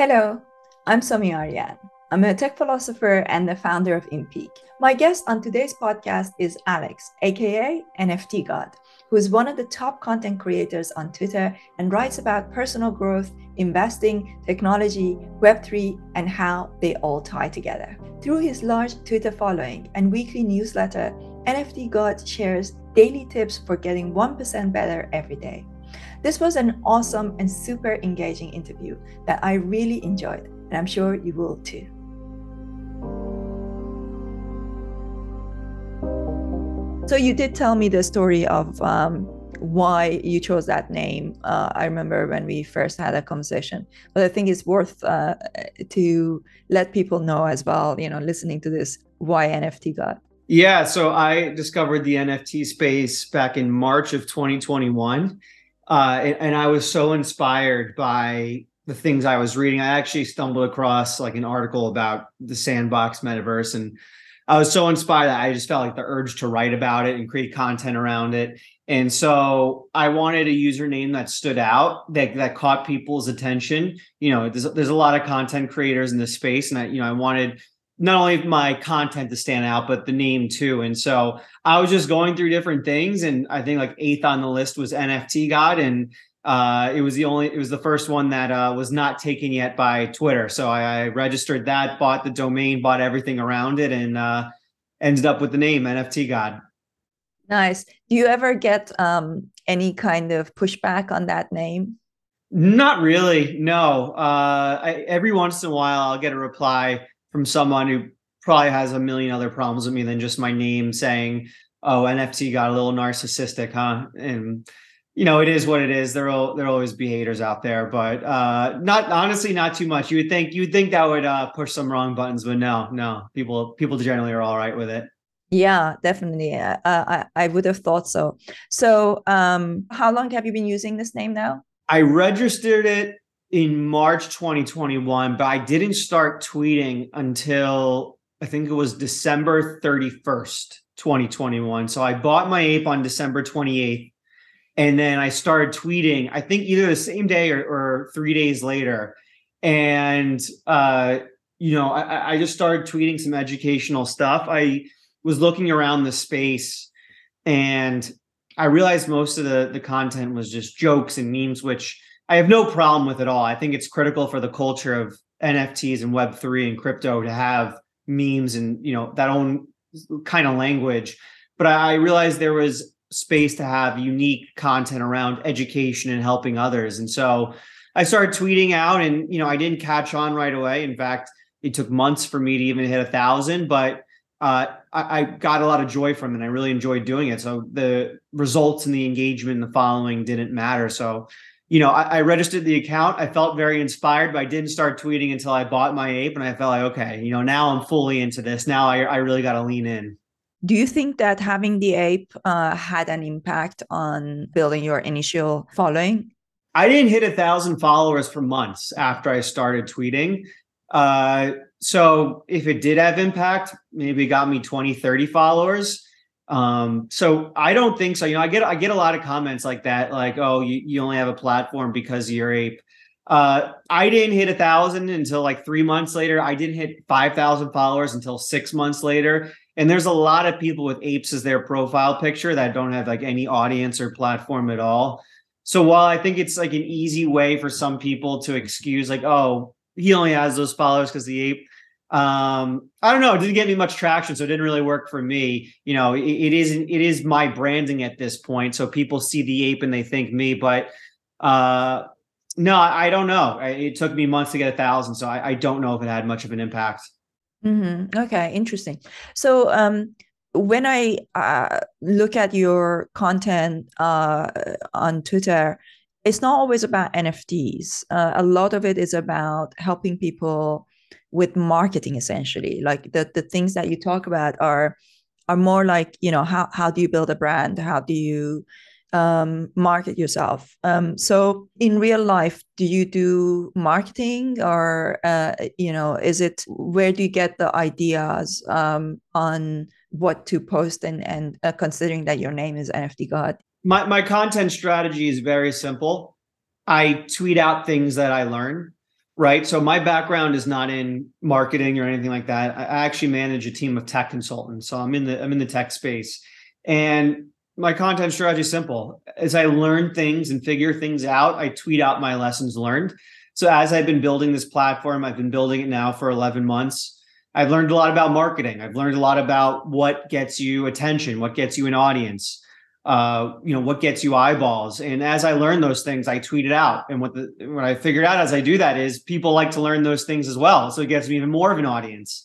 Hello, I'm Somi Arian. I'm a tech philosopher and the founder of Impeak. My guest on today's podcast is Alex, aka NFT God, who is one of the top content creators on Twitter and writes about personal growth, investing, technology, Web3, and how they all tie together. Through his large Twitter following and weekly newsletter, NFT God shares daily tips for getting 1% better every day. This was an awesome and super engaging interview that I really enjoyed, and I'm sure you will too. So you did tell me the story of why you chose that name. I remember when we first had a conversation, but I think it's worth to let people know as well, you know, listening to this, why NFT God. Yeah, so I discovered the NFT space back in March of 2021. And I was so inspired by the things I was reading. I actually stumbled across like an article about the Sandbox metaverse, and I was so inspired that I just felt like the urge to write about it and create content around it. And so I wanted a username that stood out, that caught people's attention. You know, there's a lot of content creators in this space, and I wanted not only my content to stand out, but the name too. And so I was just going through different things. And I think like 8th on the list was NFT God. And it was the first one that was not taken yet by Twitter. So I registered that, bought the domain, bought everything around it, and ended up with the name NFT God. Nice. Do you ever get any kind of pushback on that name? Not really. No. Every once in a while, I'll get a reply from someone who probably has a million other problems with me than just my name, saying, "Oh, NFT got a little narcissistic, huh?" And you know, it is what it is. There'll always be haters out there, but not too much. You'd think that would push some wrong buttons, but no. People generally are all right with it. Yeah, definitely. I would have thought so. So, how long have you been using this name now? I registered it in March 2021, but I didn't start tweeting until I think it was December 31st, 2021. So I bought my ape on December 28th, and then I started tweeting, I think either the same day or 3 days later. And, I just started tweeting some educational stuff. I was looking around the space and I realized most of the content was just jokes and memes, which I have no problem with it all. I think it's critical for the culture of NFTs and Web3 and crypto to have memes and, you know, that own kind of language. But I realized there was space to have unique content around education and helping others. And so I started tweeting out, and, you know, I didn't catch on right away. In fact, it took months for me to even hit 1,000, but I got a lot of joy from it. And I really enjoyed doing it. So the results and the engagement and the following didn't matter. So, you know, I registered the account. I felt very inspired, but I didn't start tweeting until I bought my ape. And I felt like, okay, you know, now I'm fully into this. Now I really got to lean in. Do you think that having the ape had an impact on building your initial following? I didn't hit 1,000 followers for months after I started tweeting. So if it did have impact, maybe it got me 20, 30 followers. So I don't think so. You know, I get a lot of comments like that, like, "Oh, you only have a platform because you're ape." I didn't hit 1,000 until like 3 months later. I didn't hit 5,000 followers until 6 months later. And there's a lot of people with apes as their profile picture that don't have like any audience or platform at all. So while I think it's like an easy way for some people to excuse like, "Oh, he only has those followers because the ape," I don't know. It didn't get me much traction, so it didn't really work for me. You know, it is my branding at this point. So people see the ape and they think me, but no, I don't know. It took me months to get 1,000. So I don't know if it had much of an impact. Mm-hmm. Okay. Interesting. So, when I look at your content on Twitter, it's not always about NFTs. A lot of it is about helping people with marketing, essentially. Like the things that you talk about are more like, you know, how do you build a brand? How do you market yourself? So in real life, do you do marketing, or, you know, is it, where do you get the ideas on what to post and considering that your name is NFT God? My content strategy is very simple. I tweet out things that I learn. right? So my background is not in marketing or anything like that. I actually manage a team of tech consultants. So I'm in the tech space. And my content strategy is simple. As I learn things and figure things out, I tweet out my lessons learned. So as I've been building this platform, I've been building it now for 11 months. I've learned a lot about marketing. I've learned a lot about what gets you attention, what gets you an audience, what gets you eyeballs. And as I learn those things, I tweet it out. And what I figured out as I do that is people like to learn those things as well. So it gets me even more of an audience.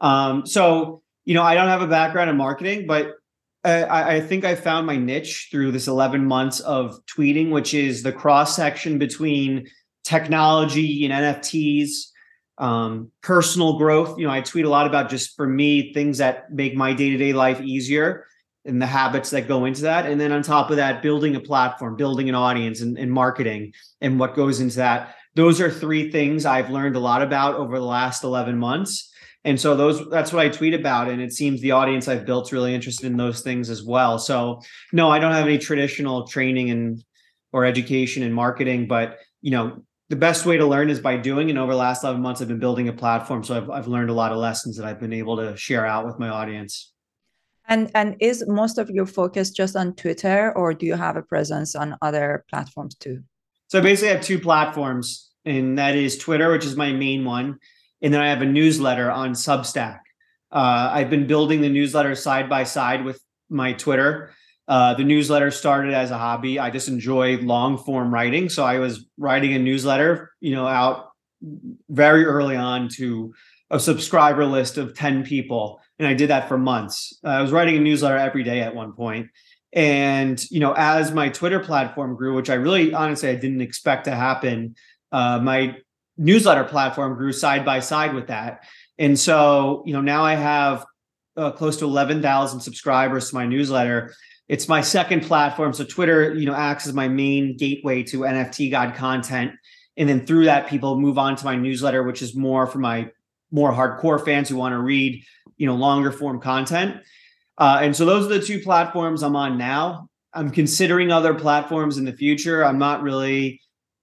I don't have a background in marketing, but I think I found my niche through this 11 months of tweeting, which is the cross-section between technology and NFTs, personal growth. I tweet a lot about, just for me, things that make my day-to-day life easier and the habits that go into that. And then on top of that, building a platform, building an audience, and marketing and what goes into that. Those are three things I've learned a lot about over the last 11 months. And so that's what I tweet about. And it seems the audience I've built is really interested in those things as well. So no, I don't have any traditional training or education in marketing, but the best way to learn is by doing. And over the last 11 months, I've been building a platform. So I've learned a lot of lessons that I've been able to share out with my audience. And is most of your focus just on Twitter, or do you have a presence on other platforms too? So basically I have two platforms, and that is Twitter, which is my main one. And then I have a newsletter on Substack. I've been building the newsletter side by side with my Twitter. The newsletter started as a hobby. I just enjoy long form writing. So I was writing a newsletter, out very early on to a subscriber list of 10 people. And I did that for months. I was writing a newsletter every day at one point. And, as my Twitter platform grew, which I really, honestly, I didn't expect to happen, my newsletter platform grew side by side with that. And so, now I have close to 11,000 subscribers to my newsletter. It's my second platform. So Twitter, acts as my main gateway to NFT God content. And then through that, people move on to my newsletter, which is more for my more hardcore fans who want to read, longer form content. And so those are the two platforms I'm on now. I'm considering other platforms in the future. I'm not really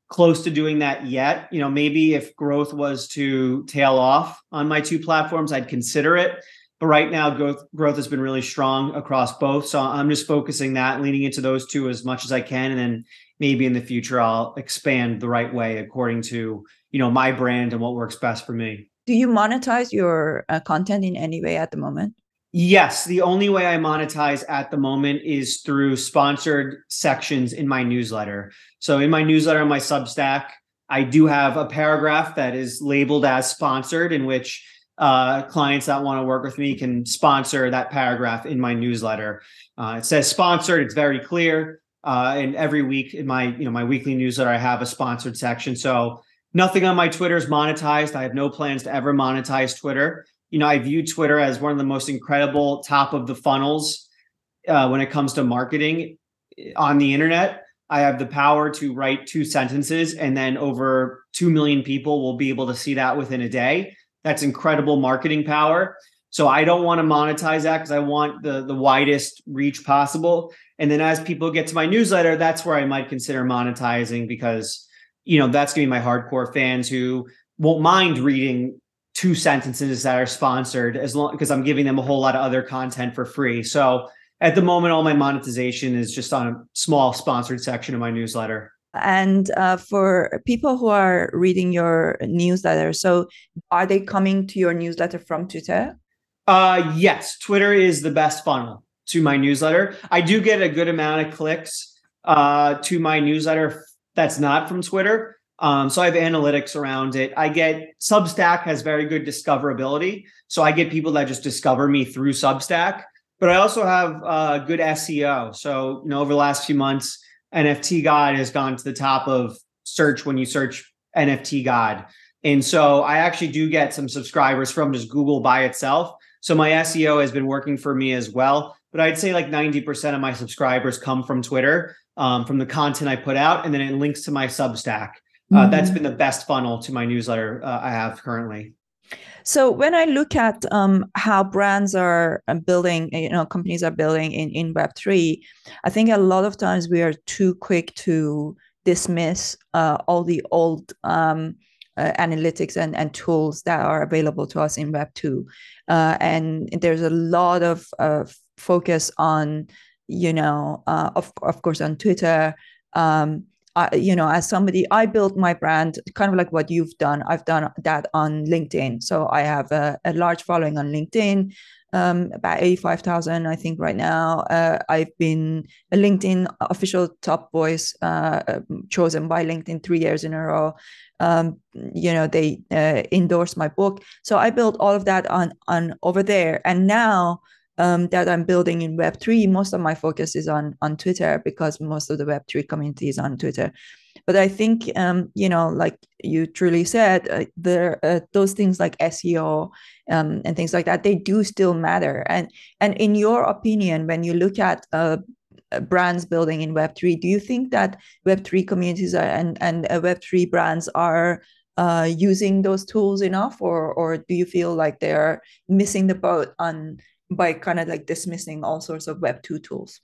close to doing that yet. Maybe if growth was to tail off on my two platforms, I'd consider it. But right now, growth has been really strong across both. So I'm just focusing that, leaning into those two as much as I can. And then maybe in the future, I'll expand the right way according to, my brand and what works best for me. Do you monetize your content in any way at the moment? Yes. The only way I monetize at the moment is through sponsored sections in my newsletter. So in my newsletter, on my Substack, I do have a paragraph that is labeled as sponsored, in which clients that want to work with me can sponsor that paragraph in my newsletter. It says sponsored. It's very clear. And every week in my, my weekly newsletter, I have a sponsored section. So nothing on my Twitter is monetized. I have no plans to ever monetize Twitter. I view Twitter as one of the most incredible top of the funnels when it comes to marketing on the internet. I have the power to write two sentences, and then over 2 million people will be able to see that within a day. That's incredible marketing power. So I don't want to monetize that because I want the widest reach possible. And then as people get to my newsletter, that's where I might consider monetizing, because that's going to be my hardcore fans who won't mind reading two sentences that are sponsored, as long because I'm giving them a whole lot of other content for free. So at the moment, all my monetization is just on a small sponsored section of my newsletter. And for people who are reading your newsletter, so are they coming to your newsletter from Twitter? Yes, Twitter is the best funnel to my newsletter. I do get a good amount of clicks to my newsletter that's not from Twitter. So I have analytics around it. Substack has very good discoverability. So I get people that just discover me through Substack. But I also have good SEO. So, over the last few months, NFT God has gone to the top of search when you search NFT God. And so I actually do get some subscribers from just Google by itself. So my SEO has been working for me as well. But I'd say 90% of my subscribers come from Twitter, from the content I put out. And then it links to my Substack. Mm-hmm. That's been the best funnel to my newsletter I have currently. So when I look at how brands are building, companies are building in Web3, I think a lot of times we are too quick to dismiss all the old analytics and tools that are available to us in Web2. And there's a lot of focus on, you know, of course, on Twitter. You know, as somebody, I built my brand kind of like what you've done. I've done that on LinkedIn. So I have a large following on LinkedIn, about 85,000, I think, right now. I've been a LinkedIn official top voice, chosen by LinkedIn 3 years in a row. You know, they endorsed my book. So I built all of that on over there. And now, that I'm building in Web3, most of my focus is on Twitter, because most of the Web3 community is on Twitter. But I think, you know, like you truly said, those things like SEO and things like that, they do still matter. And in your opinion, when you look at brands building in Web3, do you think that Web3 communities are, and Web3 brands are using those tools enough, or do you feel like they're missing the boat on by kind of like dismissing all sorts of Web2 tools?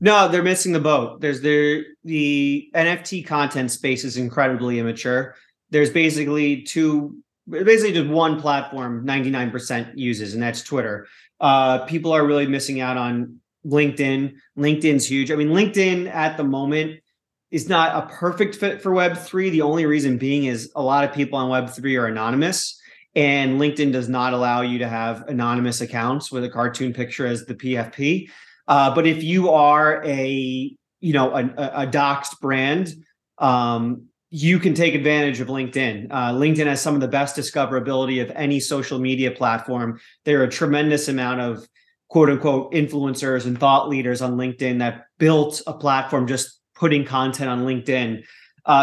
No, they're missing the boat. The NFT content space is incredibly immature. There's basically just one platform 99% uses, and that's Twitter. People are really missing out on LinkedIn. LinkedIn's huge. I mean, LinkedIn at the moment is not a perfect fit for Web3. The only reason being is a lot of people on Web3 are anonymous. And LinkedIn does not allow you to have anonymous accounts with a cartoon picture as the PFP. But if you are a doxed brand, you can take advantage of LinkedIn. LinkedIn has some of the best discoverability of any social media platform. There are a tremendous amount of quote unquote influencers and thought leaders on LinkedIn that built a platform just putting content on LinkedIn.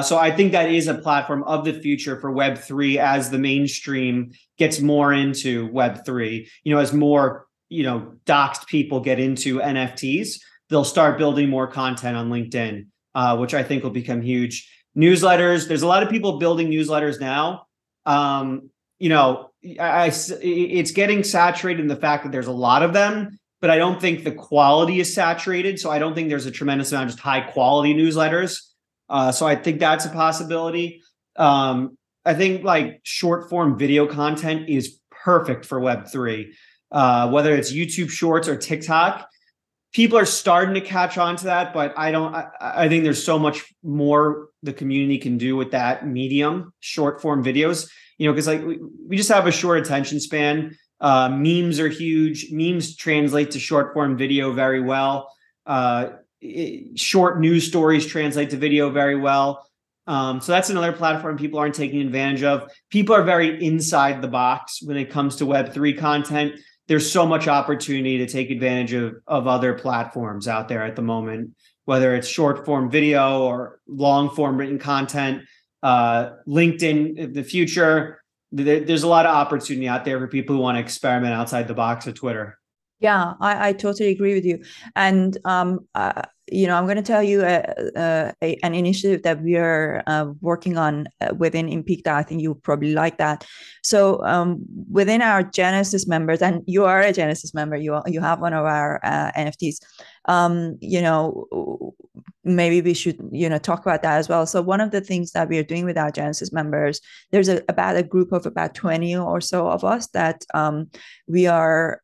So I think that is a platform of the future for Web3 as the mainstream gets more into Web3. You know, as more, you know, doxed people get into NFTs, they'll start building more content on LinkedIn, which I think will become huge. Newsletters. There's a lot of people building newsletters now. You know, it's getting saturated in the fact that there's a lot of them, but I don't think the quality is saturated. So I don't think there's a tremendous amount of just high quality newsletters. So I think that's a possibility. I think like short form video content is perfect for Web3, whether it's YouTube Shorts or TikTok. People are starting to catch on to that, but I think there's so much more the community can do with that medium, short form videos, you know, because like we just have a short attention span. Memes are huge. Memes translate to short form video very well. Short news stories translate to video very well. So that's another platform people aren't taking advantage of. People are very inside the box when it comes to Web3 content. There's so much opportunity to take advantage of other platforms out there at the moment, whether it's short form video or long form written content, LinkedIn in the future. There's a lot of opportunity out there for people who want to experiment outside the box of Twitter. Yeah, I totally agree with you. And, you know, I'm going to tell you an initiative that we are working on within Impeak that I think you probably like that. So within our Genesis members, and you are a Genesis member, you have one of our NFTs, you know, maybe we should, you know, talk about that as well. So one of the things that we are doing with our Genesis members, there's about a group of about 20 or so of us that we are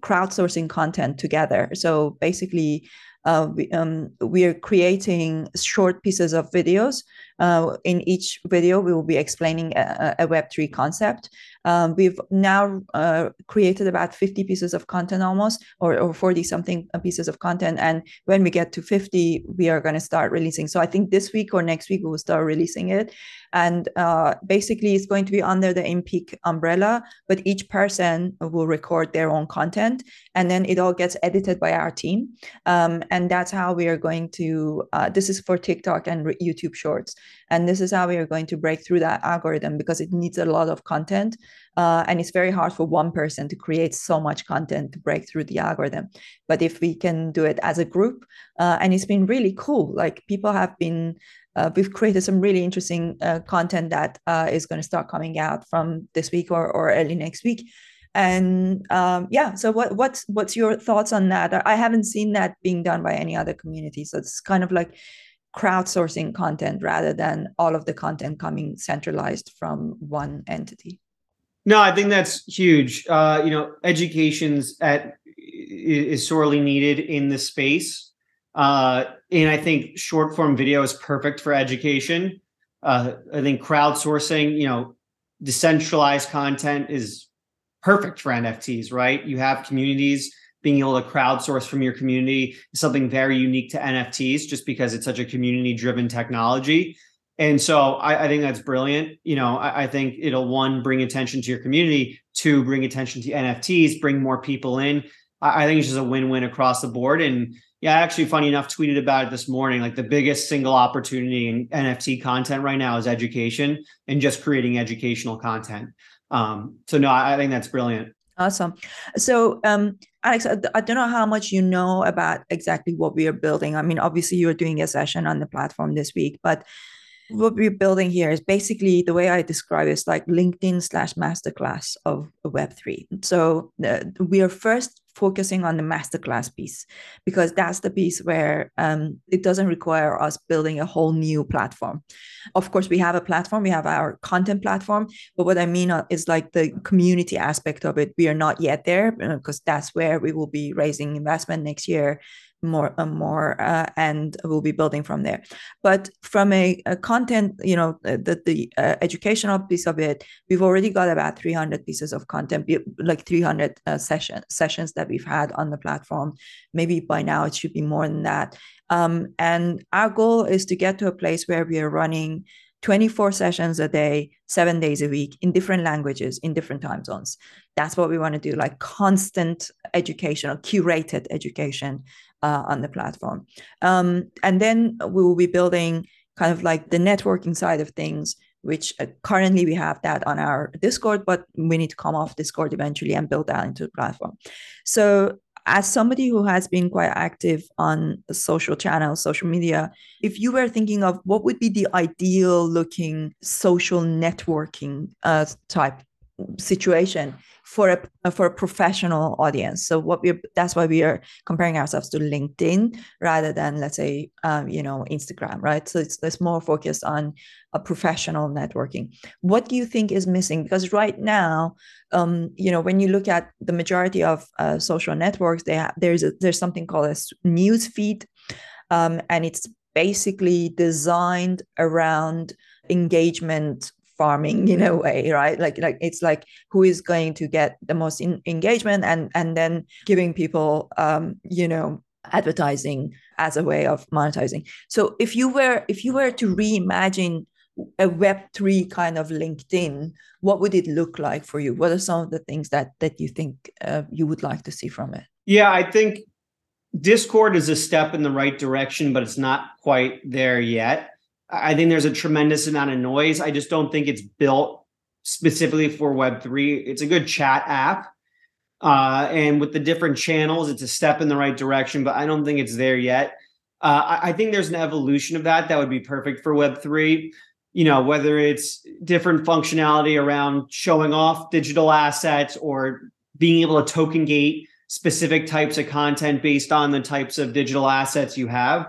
crowdsourcing content together. So basically, we are creating short pieces of videos. In each video, we will be explaining a Web3 concept. We've now created about 50 pieces of content almost, or 40-something pieces of content. And when we get to 50, we are going to start releasing. So I think this week or next week, we will start releasing it. And basically, it's going to be under the Impeak umbrella, but each person will record their own content. And then it all gets edited by our team. And that's how we are going to, this is for TikTok and YouTube Shorts. And this is how we are going to break through that algorithm, because it needs a lot of content. And it's very hard for one person to create so much content to break through the algorithm. But if we can do it as a group, and it's been really cool. Like people have been, we've created some really interesting content that is going to start coming out from this week or early next week. And yeah, so what's your thoughts on that? I haven't seen that being done by any other community. So it's kind of like, crowdsourcing content rather than all of the content coming centralized from one entity? No, I think that's huge. Education's is sorely needed in this space. And I think short form video is perfect for education. I think crowdsourcing, decentralized content is perfect for NFTs, right? You have communities, being able to crowdsource from your community is something very unique to NFTs just because it's such a community-driven technology. And so I think that's brilliant. I think it'll, one, bring attention to your community, two, bring attention to NFTs, bring more people in. I think it's just a win-win across the board. And yeah, actually, funny enough, tweeted about it this morning, like the biggest single opportunity in NFT content right now is education and just creating educational content. So no, I think that's brilliant. Awesome. So, Alex, I don't know how much you know about exactly what we are building. I mean, obviously, you're doing a session on the platform this week, but what we're building here is basically, the way I describe it, is like LinkedIn/masterclass of Web3. So we are first focusing on the masterclass piece, because that's the piece where it doesn't require us building a whole new platform. Of course, we have a platform, we have our content platform, but what I mean is like the community aspect of it. We are not yet there, because that's where we will be raising investment next year, and we'll be building from there. But from a content, the educational piece of it, we've already got about 300 pieces of content, like 300 sessions that we've had on the platform. Maybe by now it should be more than that. And our goal is to get to a place where we are running 24 sessions a day, 7 days a week, in different languages, in different time zones. That's what we want to do, like constant education or curated education on the platform. And then we will be building kind of like the networking side of things, which currently we have that on our Discord, but we need to come off Discord eventually and build that into the platform. So as somebody who has been quite active on social channels, social media, if you were thinking of what would be the ideal looking social networking type situation for a professional audience. So that's why we are comparing ourselves to LinkedIn rather than, let's say, Instagram, right? So it's more focused on a professional networking. What do you think is missing? Because right now, when you look at the majority of social networks, there's something called a news feed, and it's basically designed around engagement farming in a way, right? Like it's like who is going to get the most engagement, and then giving people, advertising as a way of monetizing. So if you were to reimagine a Web3 kind of LinkedIn, what would it look like for you? What are some of the things that you think you would like to see from it? Yeah, I think Discord is a step in the right direction, but it's not quite there yet. I think there's a tremendous amount of noise. I just don't think it's built specifically for Web3. It's a good chat app. And with the different channels, it's a step in the right direction, but I don't think it's there yet. I think there's an evolution of that would be perfect for Web3. Whether it's different functionality around showing off digital assets or being able to token gate specific types of content based on the types of digital assets you have.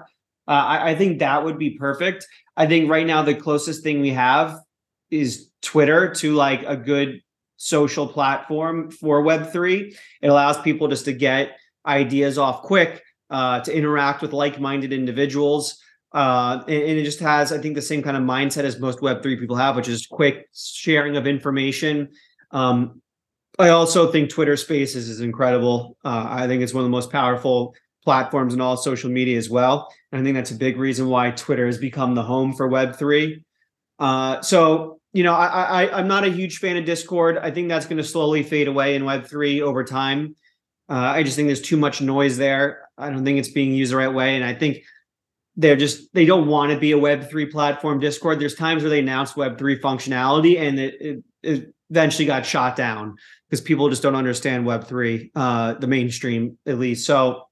I think that would be perfect. I think right now the closest thing we have is Twitter to like a good social platform for Web3. It allows people just to get ideas off quick, to interact with like-minded individuals. And it just has, I think, the same kind of mindset as most Web3 people have, which is quick sharing of information. I also think Twitter Spaces is incredible. I think it's one of the most powerful platforms and all social media as well. And I think that's a big reason why Twitter has become the home for Web3. I'm not a huge fan of Discord. I think that's going to slowly fade away in Web3 over time. I just think there's too much noise there. I don't think it's being used the right way. And I think they don't want to be a Web3 platform, Discord. There's times where they announced Web3 functionality and it eventually got shot down because people just don't understand Web3, the mainstream at least. So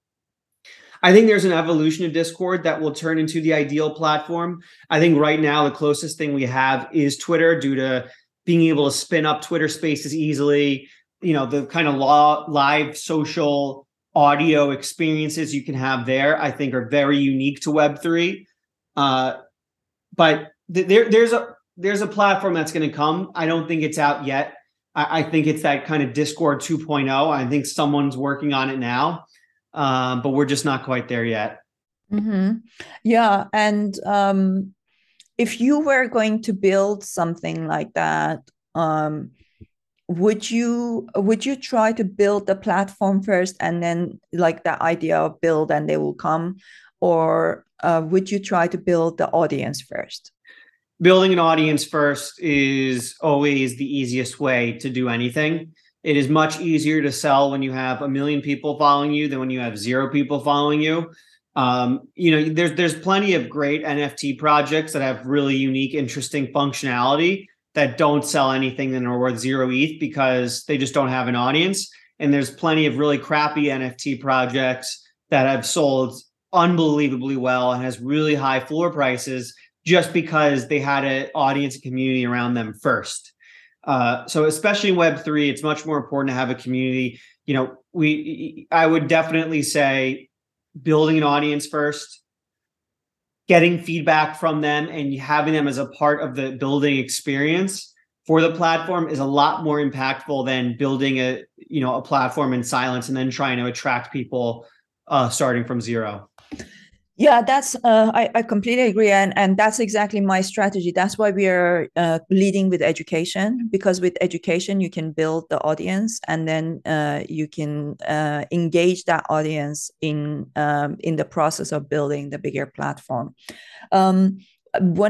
I think there's an evolution of Discord that will turn into the ideal platform. I think right now the closest thing we have is Twitter, due to being able to spin up Twitter Spaces easily. The kind of live social audio experiences you can have there, I think, are very unique to Web3. But there's a platform that's going to come. I don't think it's out yet. I think it's that kind of Discord 2.0. I think someone's working on it now, but we're just not quite there yet. Mm-hmm. Yeah. And if you were going to build something like that, would you try to build the platform first and then like the idea of build and they will come? Or would you try to build the audience first? Building an audience first is always the easiest way to do anything. It is much easier to sell when you have 1 million people following you than when you have 0 people following you. There's plenty of great NFT projects that have really unique, interesting functionality that don't sell anything and are worth 0 ETH because they just don't have an audience. And there's plenty of really crappy NFT projects that have sold unbelievably well and has really high floor prices just because they had an audience and community around them first. So especially in Web3, it's much more important to have a community. I would definitely say building an audience first, getting feedback from them and having them as a part of the building experience for the platform is a lot more impactful than building a platform in silence and then trying to attract people starting from zero. Yeah, that's I completely agree. And that's exactly my strategy. That's why we are leading with education, because with education, you can build the audience and then you can engage that audience in the process of building the bigger platform. One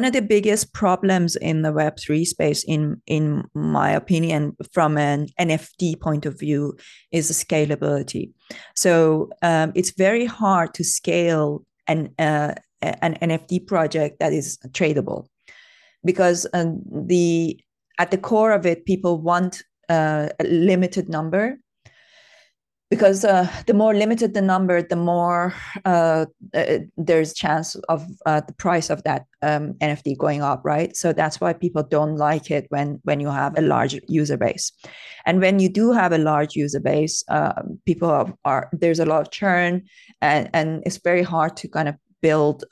of the biggest problems in the Web3 space, in my opinion, from an NFT point of view, is scalability. So it's very hard to scale an NFT project that is tradable, because at the core of it, people want a limited number, because the more limited the number, the more there's chance of the price of that NFT going up, right? So that's why people don't like it when you have a large user base. And when you do have a large user base, there's a lot of churn, and it's very hard to kind of build,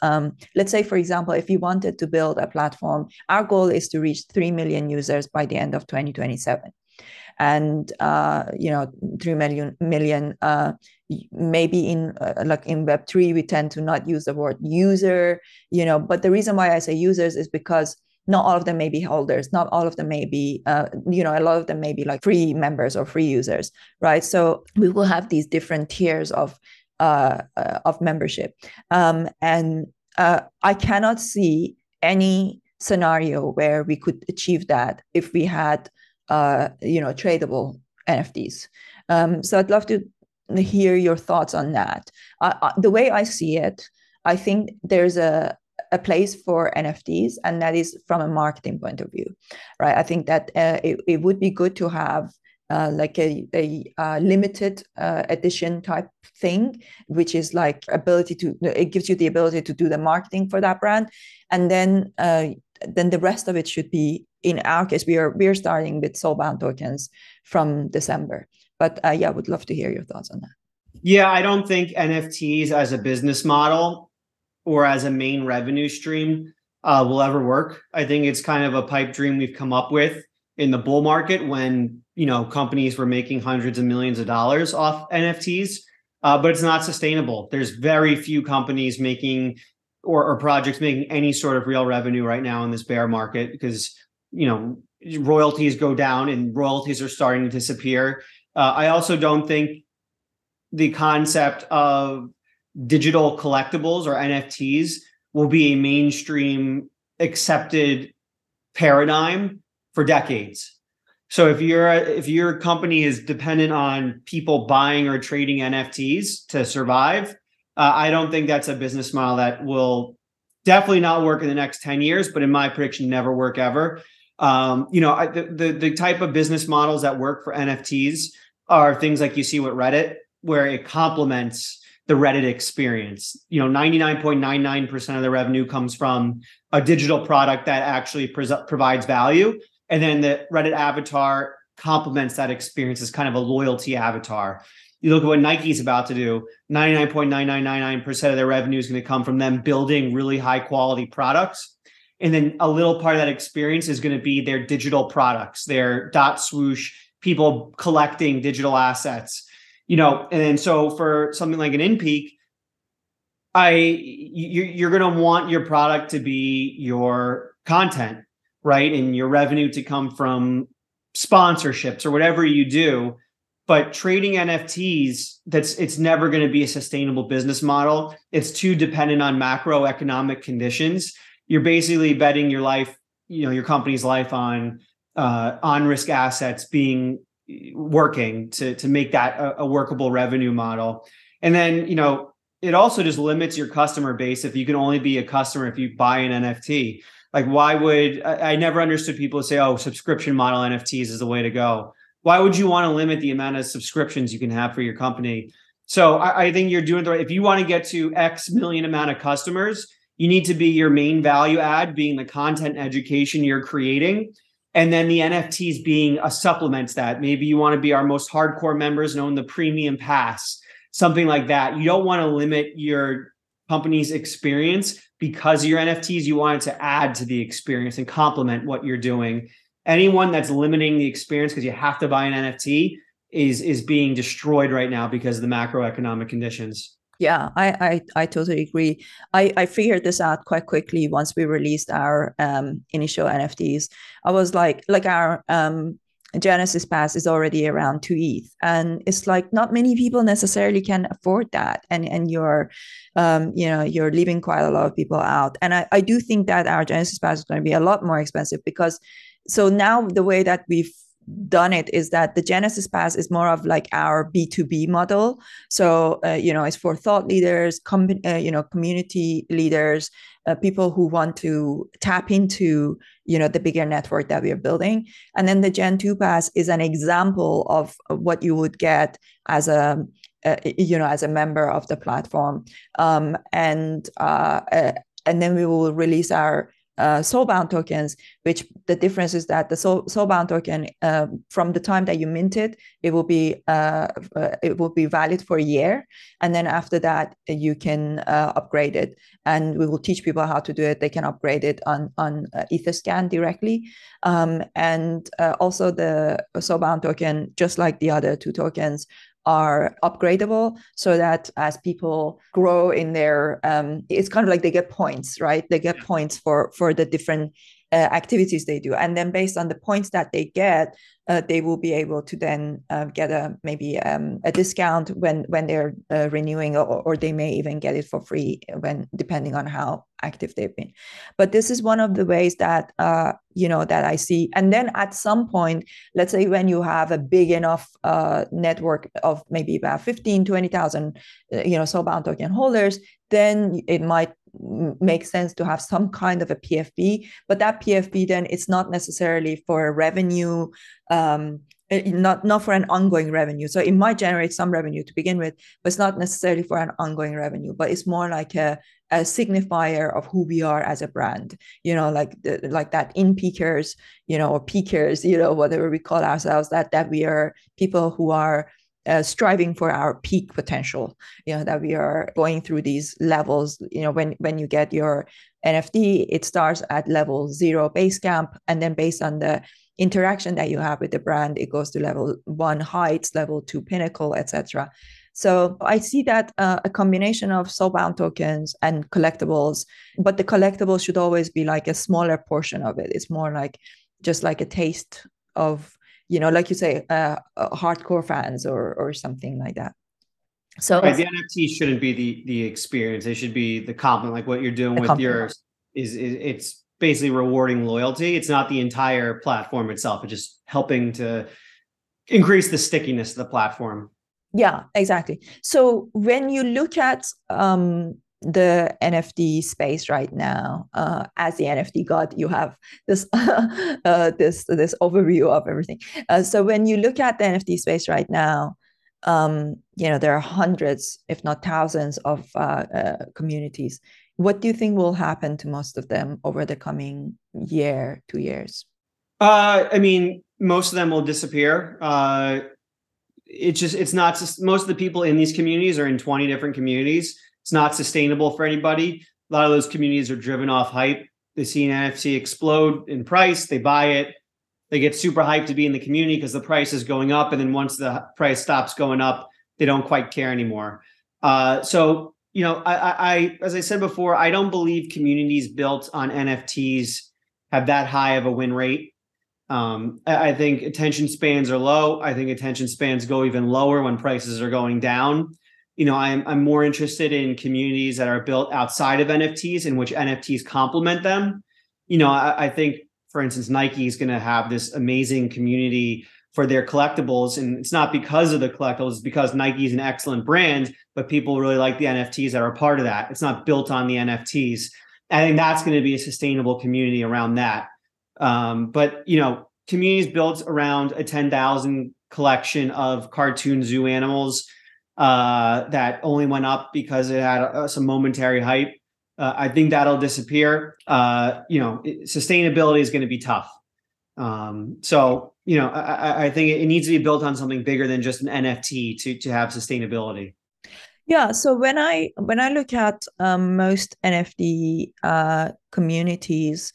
let's say, for example, if you wanted to build a platform, our goal is to reach 3 million users by the end of 2027. And 3 million. Maybe in Web3, we tend to not use the word user. But the reason why I say users is because not all of them may be holders. Not all of them may be. A lot of them may be like free members or free users, right? So we will have these different tiers of membership, and I cannot see any scenario where we could achieve that if we had tradable NFTs. So I'd love to hear your thoughts on that. The way I see it, I think there's a place for NFTs, and that is from a marketing point of view, right? I think that it would be good to have like a limited edition type thing, which is like it gives you the ability to do the marketing for that brand. And then the rest of it should be, in our case, we're starting with Soulbound tokens from December. But I would love to hear your thoughts on that. Yeah, I don't think NFTs as a business model or as a main revenue stream will ever work. I think it's kind of a pipe dream we've come up with in the bull market when companies were making hundreds of millions of dollars off NFTs, but it's not sustainable. There's very few companies making or projects making any sort of real revenue right now in this bear market because royalties go down and royalties are starting to disappear. I also don't think the concept of digital collectibles or NFTs will be a mainstream accepted paradigm for decades. So if your company is dependent on people buying or trading NFTs to survive, I don't think that's a business model that will definitely not work in the next 10 years, but in my prediction, never work ever. The type of business models that work for NFTs are things like you see with Reddit, where it complements the Reddit experience. 99.99% of the revenue comes from a digital product that actually provides value. And then the Reddit avatar complements that experience as kind of a loyalty avatar. You look at what Nike's about to do, 99.9999% of their revenue is going to come from them building really high quality products. And then a little part of that experience is going to be their digital products, their dot swoosh, people collecting digital assets, you know. And then so for something like an Inpeak, you're going to want your product to be your content, right? And your revenue to come from sponsorships or whatever you do. But trading NFTs, it's never going to be a sustainable business model. It's too dependent on macroeconomic conditions. You're basically betting your life, you know, your company's life on risk assets working to make that a workable revenue model. And then, you know, it also just limits your customer base. If you can only be a customer if you buy an NFT, like why would I never understood people say, oh, subscription model NFTs is the way to go. Why would you want to limit the amount of subscriptions you can have for your company? So I think you're doing the right. If you want to get to X million amount of customers, you need to be your main value add being the content education you're creating. And then the NFTs being a supplement to that. Maybe you want to be our most hardcore members and own the premium pass, something like that. You don't want to limit your company's experience because of your NFTs. You want it to add to the experience and complement what you're doing. Anyone that's limiting the experience because you have to buy an NFT is being destroyed right now because of the macroeconomic conditions. Yeah, I totally agree. I figured this out quite quickly once we released our initial NFTs. I was like our Genesis Pass is already around 2 ETH, and it's like not many people necessarily can afford that, and you're leaving quite a lot of people out. And I do think that our Genesis Pass is going to be a lot more expensive because. So now the way that we've done it is that the Genesis Pass is more of like our B2B model. So, it's for thought leaders, community leaders, people who want to tap into, the bigger network that we are building. And then the Gen 2 Pass is an example of what you would get as a member of the platform. And then we will release our Soulbound tokens, which the difference is that the Soulbound token, from the time that you mint it, it will be valid for a year, and then after that you can upgrade it. And we will teach people how to do it. They can upgrade it on Etherscan directly, and also the Soulbound token, just like the other two tokens, are upgradable so that as people grow in their, it's kind of like they get points, right? They get points for the different activities they do. And then based on the points that they get, they will be able to then get a discount when they're renewing, or they may even get it for free depending on how active they've been. But this is one of the ways that, that I see. And then at some point, let's say when you have a big enough network of maybe about 15, 20,000, Soulbound token holders, then it might make sense to have some kind of a PFP, but that PFP then it's not necessarily for revenue, not for an ongoing revenue. So it might generate some revenue to begin with, but it's not necessarily for an ongoing revenue, but it's more like a signifier of who we are as a brand, like that in-peakers, or peakers, whatever we call ourselves, that we are people who are striving for our peak potential, that we are going through these levels. When you get your NFT, it starts at level 0 base camp. And then based on the interaction that you have with the brand, it goes to level 1 heights, level 2 pinnacle, etc. So I see that a combination of Soulbound tokens and collectibles, but the collectibles should always be like a smaller portion of it. It's more like just like a taste of, like you say, hardcore fans or something like that. So right, the NFT shouldn't be the experience. It should be the compliment, like what you're doing with yours is it's basically rewarding loyalty. It's not the entire platform itself. It's just helping to increase the stickiness of the platform. Yeah, exactly. So when you look at the NFT space right now, as the NFT god, you have this this overview of everything. So when you look at the NFT space right now, there are hundreds, if not thousands, of communities. What do you think will happen to most of them over the coming year, 2 years? I mean, most of them will disappear. it's not, most of the people in these communities are in 20 different communities. It's not sustainable for anybody. A lot of those communities are driven off hype. They see an NFT explode in price, they buy it, they get super hyped to be in the community because the price is going up. And then once the price stops going up, they don't quite care anymore. So, you know, I as I said before, I don't believe communities built on NFTs have that high of a win rate. I think attention spans are low. I think attention spans go even lower when prices are going down. You know, I'm more interested in communities that are built outside of NFTs in which NFTs complement them. You know, I think, for instance, Nike is going to have this amazing community for their collectibles. And it's not because of the collectibles, it's because Nike is an excellent brand, but people really like the NFTs that are a part of that. It's not built on the NFTs. I think that's going to be a sustainable community around that. But, you know, communities built around a 10,000 collection of cartoon zoo animals that only went up because it had some momentary hype. I think that'll disappear. You know, sustainability is going to be tough. So, you know, I think it needs to be built on something bigger than just an NFT to have sustainability. Yeah. So when I look at most NFT communities,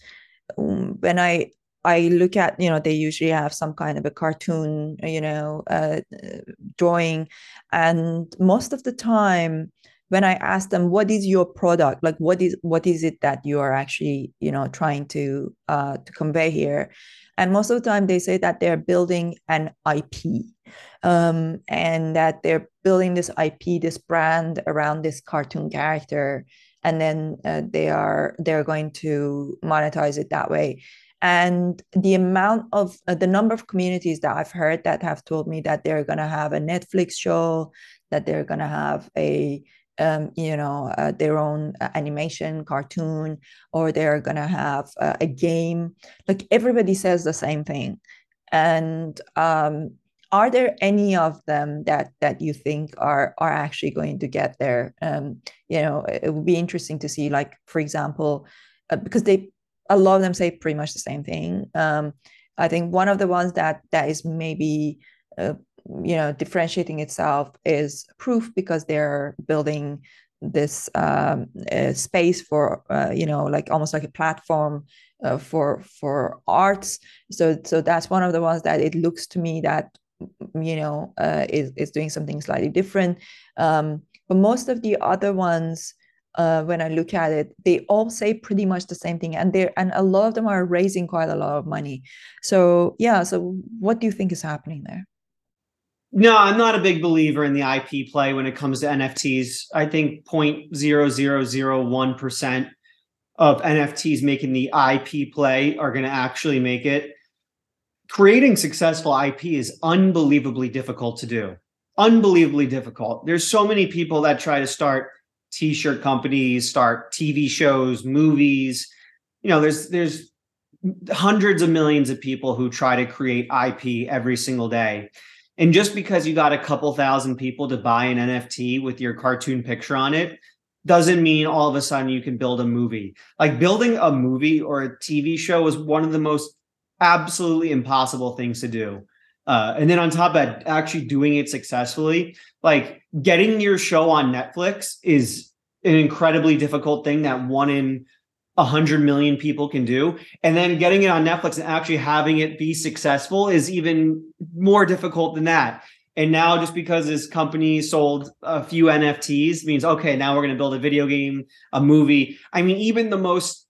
when I look at, you know, they usually have some kind of a cartoon, you know, drawing. And most of the time when I ask them, what is your product? Like, what is it that you are actually, you know, trying to convey here? And most of the time they say that they're building an IP, and that they're building this IP, this brand around this cartoon character. And then they're going to monetize it that way. And the amount of the number of communities that I've heard that have told me that they're going to have a Netflix show, that they're going to have a, you know, their own animation cartoon, or they're going to have a game. Like, everybody says the same thing. And are there any of them that you think are actually going to get there? You know, it would be interesting to see, like, for example, because a lot of them say pretty much the same thing. I think one of the ones that is maybe, you know, differentiating itself is Proof, because they're building this space for, you know, like almost like a platform for arts. So that's one of the ones that it looks to me that, you know, is doing something slightly different. But most of the other ones, when I look at it, they all say pretty much the same thing, and a lot of them are raising quite a lot of money. So yeah, so what do you think is happening there? No, I'm not a big believer in the IP play when it comes to NFTs. I think 0.0001% of NFTs making the IP play are going to actually make it. Creating successful IP is unbelievably difficult to do. Unbelievably difficult. There's so many people that try to start T-shirt companies, start TV shows, movies. You know, there's hundreds of millions of people who try to create IP every single day. And just because you got a couple thousand people to buy an NFT with your cartoon picture on it, doesn't mean all of a sudden you can build a movie. Like, building a movie or a TV show is one of the most absolutely impossible things to do. And then on top of that, actually doing it successfully, like getting your show on Netflix is an incredibly difficult thing that 1 in 100 million people can do. And then getting it on Netflix and actually having it be successful is even more difficult than that. And now just because this company sold a few NFTs means, okay, now we're going to build a video game, a movie. I mean, even the most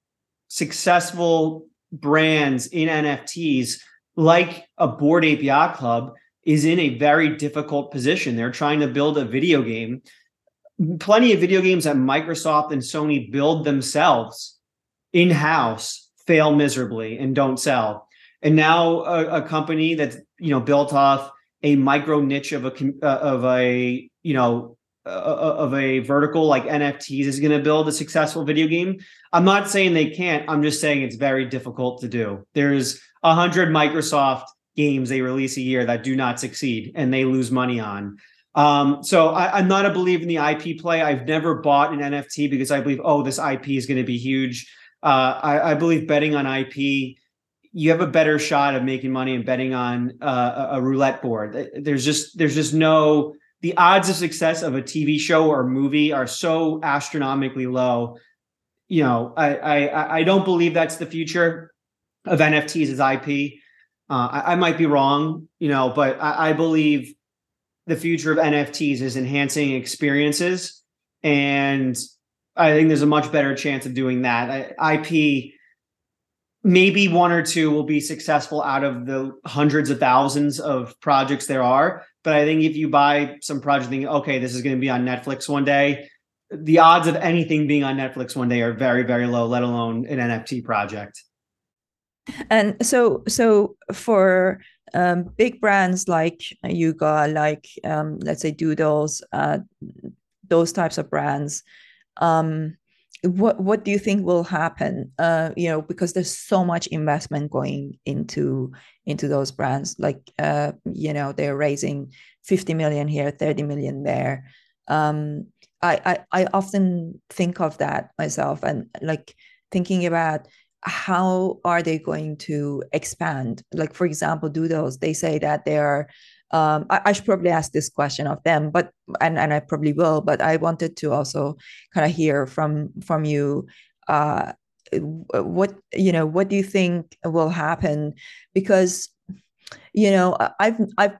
successful brands in NFTs, like a Bored Ape Yacht Club, is in a very difficult position. They're trying to build a video game. Plenty of video games that Microsoft and Sony build themselves in-house fail miserably and don't sell. And now a company that's, you know, built off a micro niche of a vertical like NFTs is going to build a successful video game. I'm not saying they can't. I'm just saying it's very difficult to do. There's 100 Microsoft games they release a year that do not succeed and they lose money on. So I'm not a believer in the IP play. I've never bought an NFT because I believe, oh, this IP is going to be huge. I believe betting on IP you have a better shot of making money and betting on a roulette board. There's just no, the odds of success of a TV show or movie are so astronomically low. You know, I don't believe that's the future of NFTs as IP. I might be wrong, you know, but I believe the future of NFTs is enhancing experiences. And I think there's a much better chance of doing that. IP, maybe one or two will be successful out of the hundreds of thousands of projects there are. But I think if you buy some project thinking, okay, this is going to be on Netflix one day, the odds of anything being on Netflix one day are very, very low, let alone an NFT project. And so for big brands like Yuga, like let's say Doodles, those types of brands, what do you think will happen? You know, because there's so much investment going into those brands. Like you know, they're raising 50 million here, 30 million there. I often think of that myself, and like thinking about how are they going to expand? Like, for example, Doodles, they say that they are, I should probably ask this question of them, but, and I probably will, but I wanted to also kind of hear from you, what do you think will happen? Because, you know, I'm a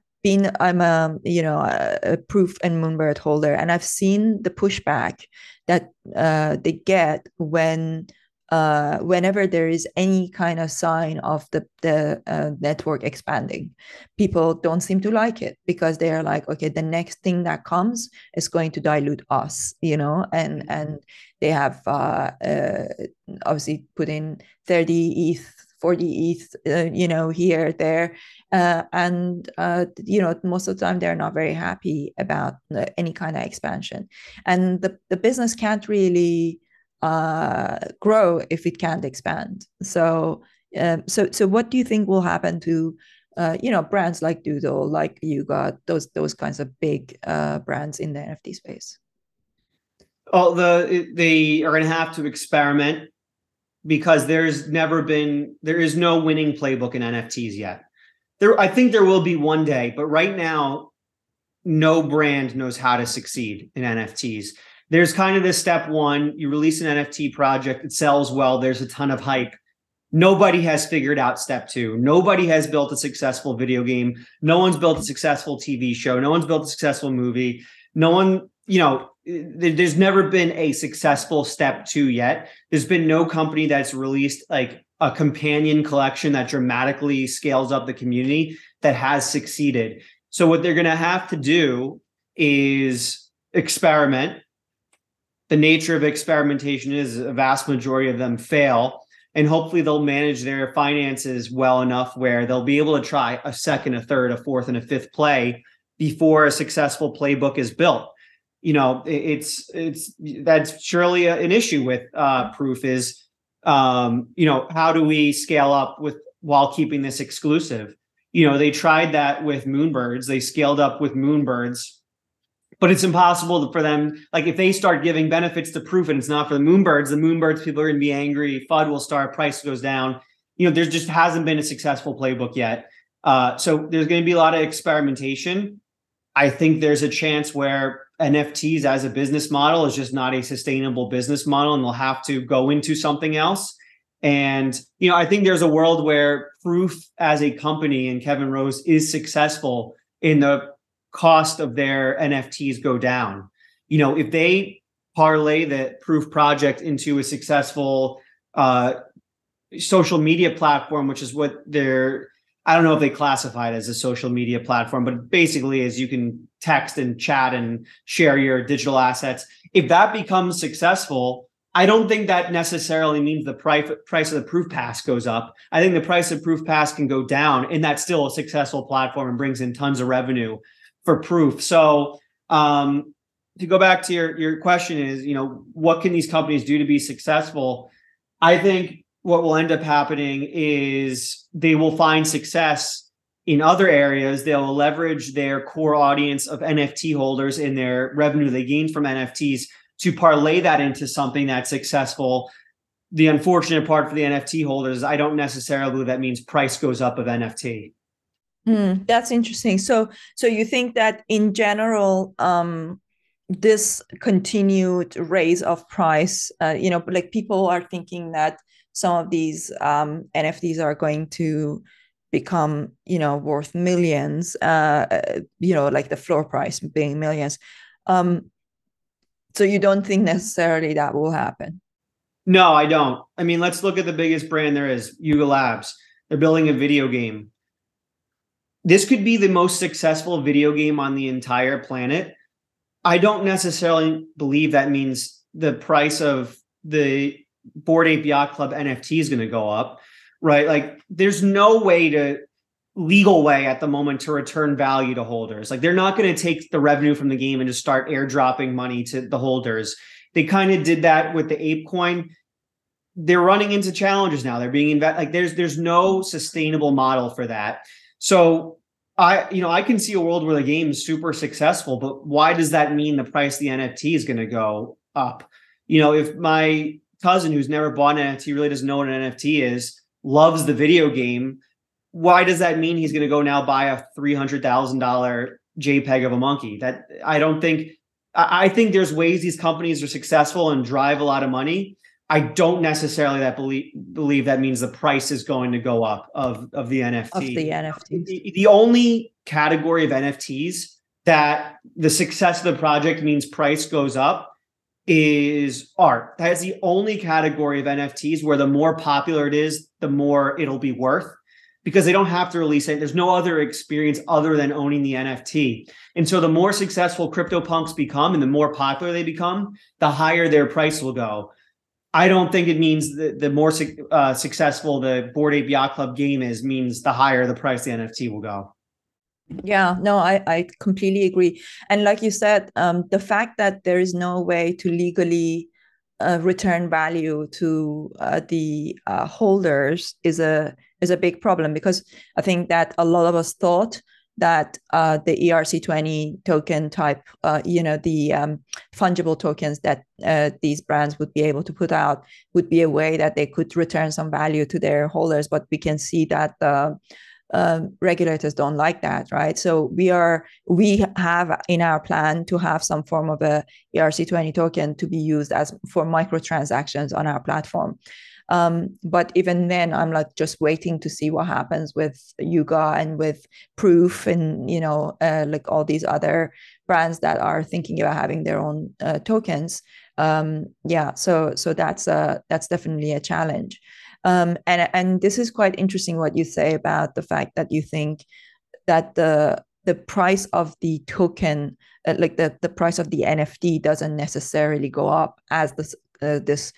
Proof and Moonbird holder, and I've seen the pushback that they get when, whenever there is any kind of sign of the network expanding. People don't seem to like it because they are like, okay, the next thing that comes is going to dilute us, you know, and they have obviously put in 30 ETH, 40 ETH, you know, here, there. You know, most of the time they're not very happy about any kind of expansion. And the business can't really grow if it can't expand. So what do you think will happen to, you know, brands like Doodle, like Yuga, those kinds of big brands in the NFT space? Oh, they are going to have to experiment, because there is no winning playbook in NFTs yet. I think there will be one day, but right now, no brand knows how to succeed in NFTs. There's kind of this step one, you release an NFT project, it sells well, there's a ton of hype. Nobody has figured out step two. Nobody has built a successful video game. No one's built a successful TV show. No one's built a successful movie. No one, you know, there's never been a successful step two yet. There's been no company that's released like a companion collection that dramatically scales up the community that has succeeded. So what they're going to have to do is experiment. The nature of experimentation is a vast majority of them fail, and hopefully they'll manage their finances well enough where they'll be able to try a second, a third, a fourth, and a fifth play before a successful playbook is built. You know, it's that's surely an issue with Proof is, you know, how do we scale up with while keeping this exclusive? You know, they tried that with Moonbirds. They scaled up with Moonbirds. But it's impossible for them. Like, if they start giving benefits to Proof and it's not for the Moonbirds people are going to be angry. FUD will start. Price goes down. You know, there just hasn't been a successful playbook yet. So there's going to be a lot of experimentation. I think there's a chance where NFTs as a business model is just not a sustainable business model, and they'll have to go into something else. And, you know, I think there's a world where Proof as a company and Kevin Rose is successful in the cost of their NFTs go down. You know, if they parlay the Proof project into a successful social media platform, which is what I don't know if they classify it as a social media platform, but basically is you can text and chat and share your digital assets. If that becomes successful, I don't think that necessarily means the price of the Proof Pass goes up. I think the price of Proof Pass can go down, and that's still a successful platform and brings in tons of revenue for Proof. So to go back to your question is, you know, what can these companies do to be successful? I think what will end up happening is they will find success in other areas. They'll leverage their core audience of NFT holders and their revenue they gain from NFTs to parlay that into something that's successful. the unfortunate part for the NFT holders is I don't necessarily believe that means price goes up of NFT. That's interesting. So you think that in general, this continued raise of price, like people are thinking that some of these NFTs are going to become, worth millions, like the floor price being millions. So you don't think necessarily that will happen? No, I don't. I mean, let's look at the biggest brand there is, Yuga Labs. They're building a video game. This could be the most successful video game on the entire planet. I don't necessarily believe that means the price of the Bored Ape Yacht Club NFT is going to go up, right? Like, there's no way to legal way at the moment to return value to holders. Like, they're not going to take the revenue from the game and just start airdropping money to the holders. They kind of did that with the ApeCoin. They're running into challenges now. They're being there's no sustainable model for that. So I can see a world where the game is super successful, but why does that mean the price of the NFT is going to go up? If my cousin who's never bought an NFT, really doesn't know what an NFT is, loves the video game, why does that mean he's going to go now buy a $300,000 JPEG of a monkey? That I think there's ways these companies are successful and drive a lot of money. I don't necessarily believe that means the price is going to go up of the NFT. Of the NFT. The only category of NFTs that the success of the project means price goes up is art. That's the only category of NFTs where the more popular it is, the more it'll be worth, because they don't have to release it. There's no other experience other than owning the NFT. And so the more successful CryptoPunks become and the more popular they become, the higher their price will go. I don't think it means the more successful the Bored Ape Yacht Club game is means the higher the price the NFT will go. Yeah, no, I completely agree. And like you said, the fact that there is no way to legally return value to the holders is a big problem, because I think that a lot of us thought that the ERC20 token type, the fungible tokens that these brands would be able to put out would be a way that they could return some value to their holders. But we can see that regulators don't like that, right? So we have in our plan to have some form of a ERC20 token to be used as for microtransactions on our platform. But even then, I'm like just waiting to see what happens with Yuga and with Proof and, like all these other brands that are thinking about having their own tokens. So that's definitely a challenge. And this is quite interesting what you say about the fact that you think that the price of the token, the price of the NFT doesn't necessarily go up as this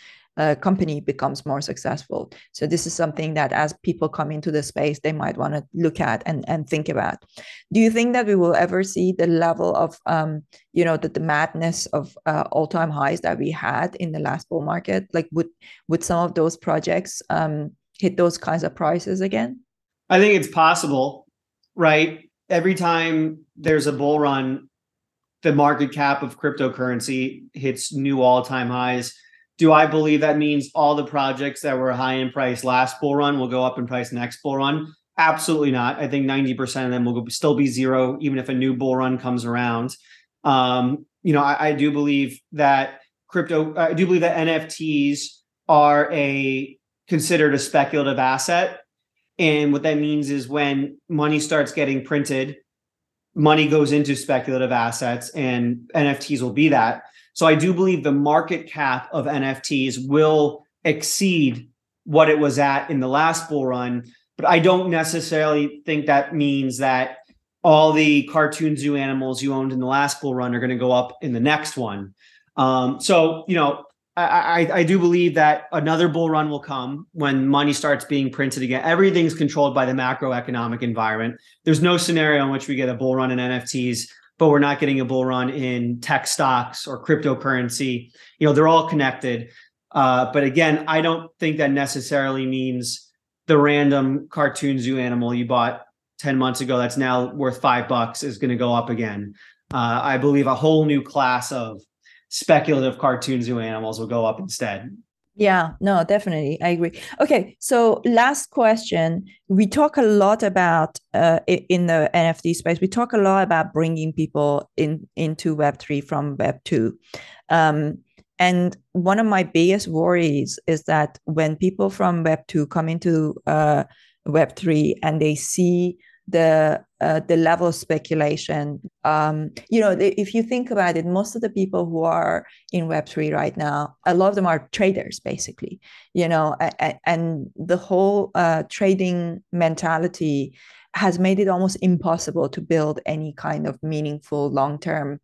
company becomes more successful. So this is something that as people come into the space, they might want to look at and think about. Do you think that we will ever see the level of, the madness of all-time highs that we had in the last bull market? Like would some of those projects hit those kinds of prices again? I think it's possible, right? Every time there's a bull run, the market cap of cryptocurrency hits new all-time highs. Do I believe that means all the projects that were high in price last bull run will go up in price next bull run? Absolutely not. I think 90% of them will still be zero, even if a new bull run comes around. I do believe that NFTs are considered a speculative asset. And what that means is when money starts getting printed, money goes into speculative assets, and NFTs will be that. So I do believe the market cap of NFTs will exceed what it was at in the last bull run, but I don't necessarily think that means that all the cartoon zoo animals you owned in the last bull run are going to go up in the next one. I do believe that another bull run will come when money starts being printed again. Everything's controlled by the macroeconomic environment. There's no scenario in which we get a bull run in NFTs, but we're not getting a bull run in tech stocks or cryptocurrency. They're all connected. But again, I don't think that necessarily means the random cartoon zoo animal you bought 10 months ago that's now worth $5 is going to go up again. I believe a whole new class of speculative cartoon zoo animals will go up instead. Yeah, no, definitely. I agree. Okay, so last question. We talk a lot about, in the NFT space, we talk a lot about bringing people into Web3 from Web2. And one of my biggest worries is that when people from Web2 come into Web3 and they see the level of speculation, you know, if you think about it, most of the people who are in Web3 right now, a lot of them are traders, basically, you know, and the whole trading mentality has made it almost impossible to build any kind of meaningful long-term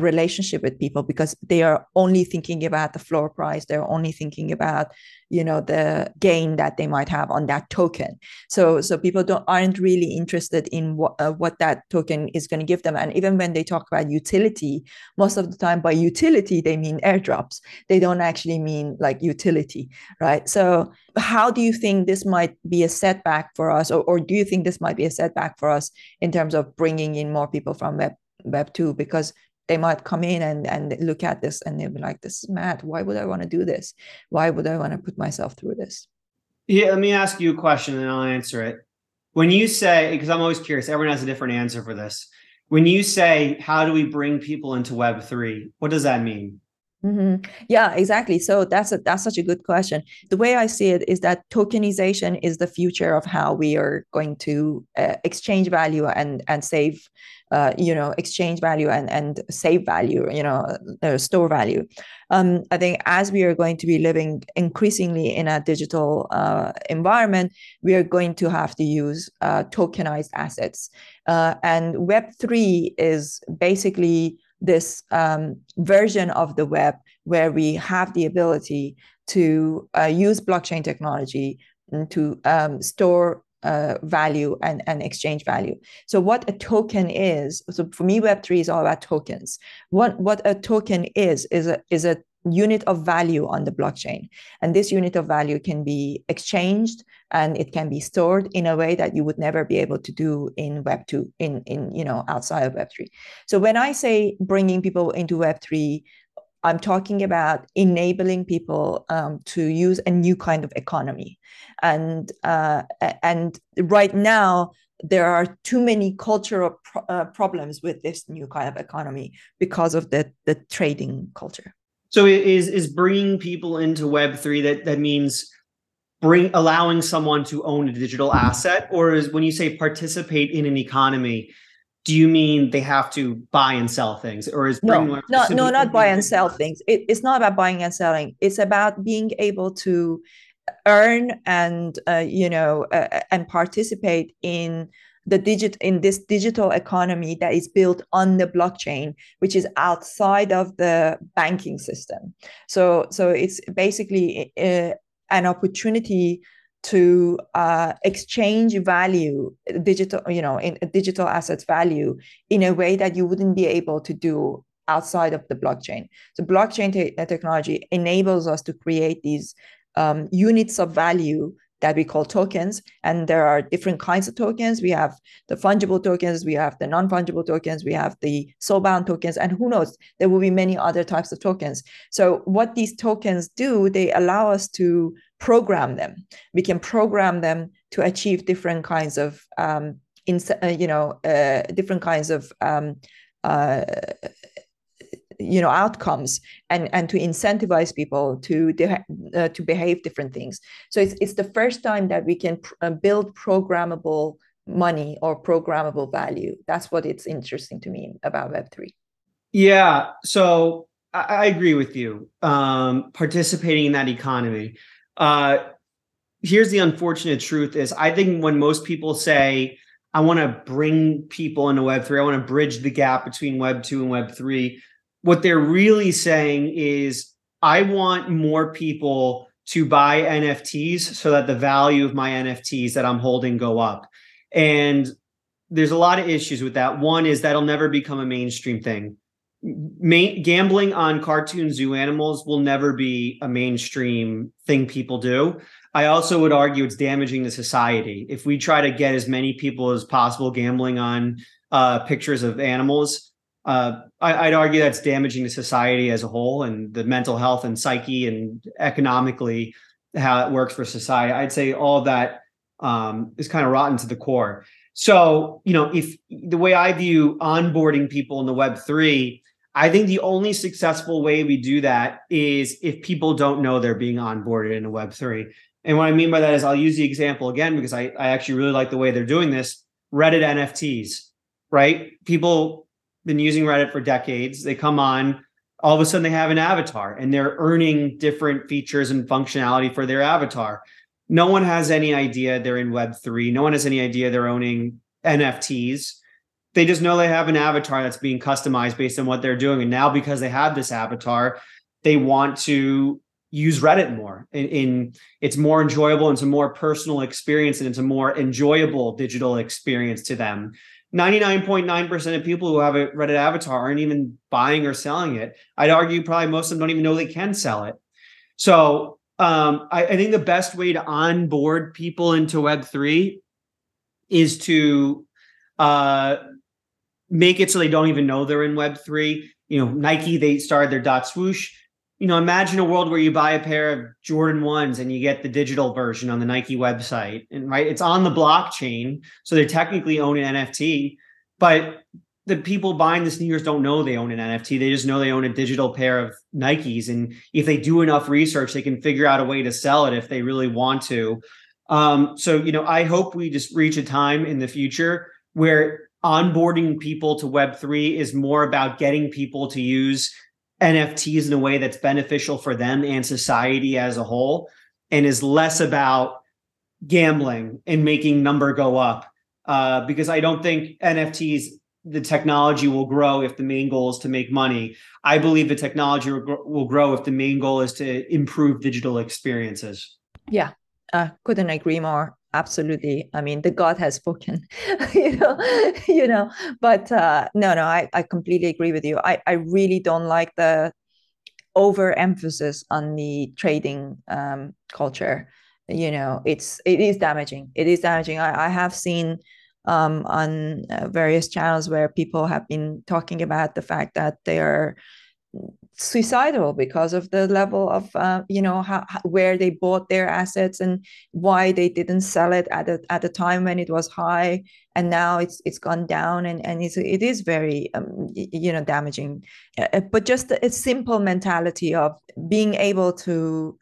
relationship with people, because they are only thinking about the floor price. They're only thinking about, you know, the gain that they might have on that token. So people aren't really interested in what that token is going to give them. And even when they talk about utility, most of the time by utility, they mean airdrops. They don't actually mean like utility, right? So how do you think this might be a setback for us? Or do you think this might be a setback for us in terms of bringing in more people from Web2? Because they might come in and look at this and they'll be like, this is mad. Why would I want to do this? Why would I want to put myself through this? Yeah, let me ask you a question and I'll answer it. When you say, because I'm always curious, everyone has a different answer for this. When you say, how do we bring people into Web3? What does that mean? Mm-hmm. Yeah, exactly. So that's such a good question. The way I see it is that tokenization is the future of how we are going to exchange value and save, you know, exchange value and save value, you know, store value. I think as we are going to be living increasingly in a digital environment, we are going to have to use tokenized assets. And Web3 is basically this version of the web where we have the ability to use blockchain technology to store value and exchange value. So what a token is, so for me, Web3 is all about tokens. What a token is a unit of value on the blockchain. And this unit of value can be exchanged and it can be stored in a way that you would never be able to do in Web2, in you know, outside of Web3. So when I say bringing people into Web3, I'm talking about enabling people to use a new kind of economy. And right now, there are too many cultural problems with this new kind of economy because of the trading culture. So is bringing people into Web3, that means allowing someone to own a digital asset? Or is, when you say participate in an economy, do you mean they have to buy and sell things? Or is no, not buy and sell things. It's not about buying and selling. It's about being able to earn and you know and participate in this digital economy that is built on the blockchain, which is outside of the banking system. So it's basically an opportunity to exchange value, digital, you know, in digital assets value in a way that you wouldn't be able to do outside of the blockchain. So blockchain technology enables us to create these units of value that we call tokens. And there are different kinds of tokens. We have the fungible tokens, we have the non-fungible tokens, we have the soulbound tokens, and who knows, there will be many other types of tokens. So what these tokens do, they allow us to program them. We can program them to achieve different kinds of, you know, outcomes and to incentivize people to behave different things. So it's the first time that we can build programmable money or programmable value. That's what it's interesting to me about Web3. Yeah, so I agree with you. Participating in that economy. Here's the unfortunate truth is, I think when most people say, I want to bring people into Web3, I want to bridge the gap between Web2 and Web3, what they're really saying is, I want more people to buy NFTs so that the value of my NFTs that I'm holding go up. And there's a lot of issues with that. One is that'll never become a mainstream thing. Gambling on cartoon zoo animals will never be a mainstream thing people do. I also would argue it's damaging to society. If we try to get as many people as possible gambling on pictures of animals, I'd argue that's damaging to society as a whole, and the mental health and psyche and economically how it works for society. I'd say all that is kind of rotten to the core. So, you know, if the way I view onboarding people in the Web3, I think the only successful way we do that is if people don't know they're being onboarded in a Web3. And what I mean by that is I'll use the example again, because I actually really like the way they're doing this. Reddit NFTs, right? People been using Reddit for decades. They come on, all of a sudden they have an avatar and they're earning different features and functionality for their avatar. No one has any idea they're in Web3. No one has any idea they're owning NFTs. They just know they have an avatar that's being customized based on what they're doing. And now because they have this avatar, they want to use Reddit more. It's more enjoyable, and it's a more personal experience, and it's a more enjoyable digital experience to them. 99.9% of people who have a Reddit avatar aren't even buying or selling it. I'd argue probably most of them don't even know they can sell it. So I think the best way to onboard people into Web3 is to make it so they don't even know they're in Web3. You know, Nike, they started their .swoosh. You know, imagine a world where you buy a pair of Jordan 1s and you get the digital version on the Nike website, and right, it's on the blockchain, so they technically own an NFT, but the people buying the sneakers don't know they own an NFT. They just know they own a digital pair of Nikes, and if they do enough research, they can figure out a way to sell it if they really want to. So, you know, I hope we just reach a time in the future where onboarding people to Web3 is more about getting people to use NFTs in a way that's beneficial for them and society as a whole, and is less about gambling and making number go up. Because I don't think NFTs, the technology will grow if the main goal is to make money. I believe the technology will grow if the main goal is to improve digital experiences. Yeah, couldn't agree more. Absolutely. I mean, the God has spoken, you know, but no, I completely agree with you. I really don't like the overemphasis on the trading culture. You know, it is damaging. It is damaging. I have seen on various channels where people have been talking about the fact that they are suicidal because of the level of where they bought their assets and why they didn't sell it at the time when it was high, and now it's gone down, and it is very damaging. But just a simple mentality of being able to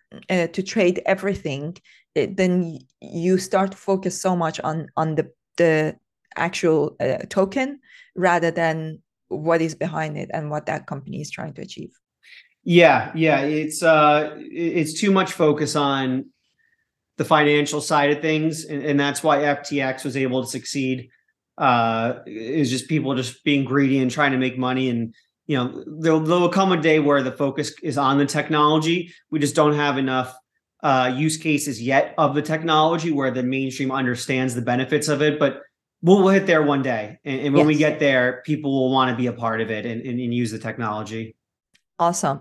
trade everything, then you start to focus so much on the actual token rather than what is behind it and what that company is trying to achieve. Yeah. It's too much focus on the financial side of things. And that's why FTX was able to succeed. Is just people just being greedy and trying to make money. And, you know, there'll come a day where the focus is on the technology. We just don't have enough use cases yet of the technology where the mainstream understands the benefits of it. But we'll hit there one day. And when we get there, people will want to be a part of it and use the technology. Awesome.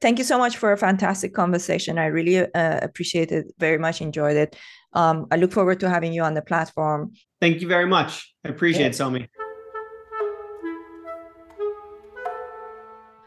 Thank you so much for a fantastic conversation. I really appreciate it, very much enjoyed it. I look forward to having you on the platform. Thank you very much. I appreciate it, Somi.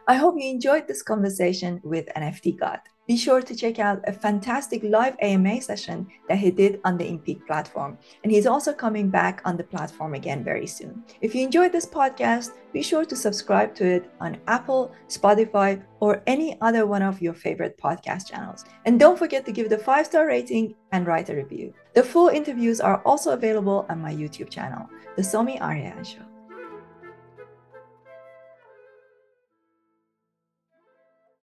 I hope you enjoyed this conversation with NFT God. Be sure to check out a fantastic live AMA session that he did on the Impeak platform. And he's also coming back on the platform again very soon. If you enjoyed this podcast, be sure to subscribe to it on Apple, Spotify, or any other one of your favorite podcast channels. And don't forget to give the 5-star rating and write a review. The full interviews are also available on my YouTube channel, The Somi Arian Show.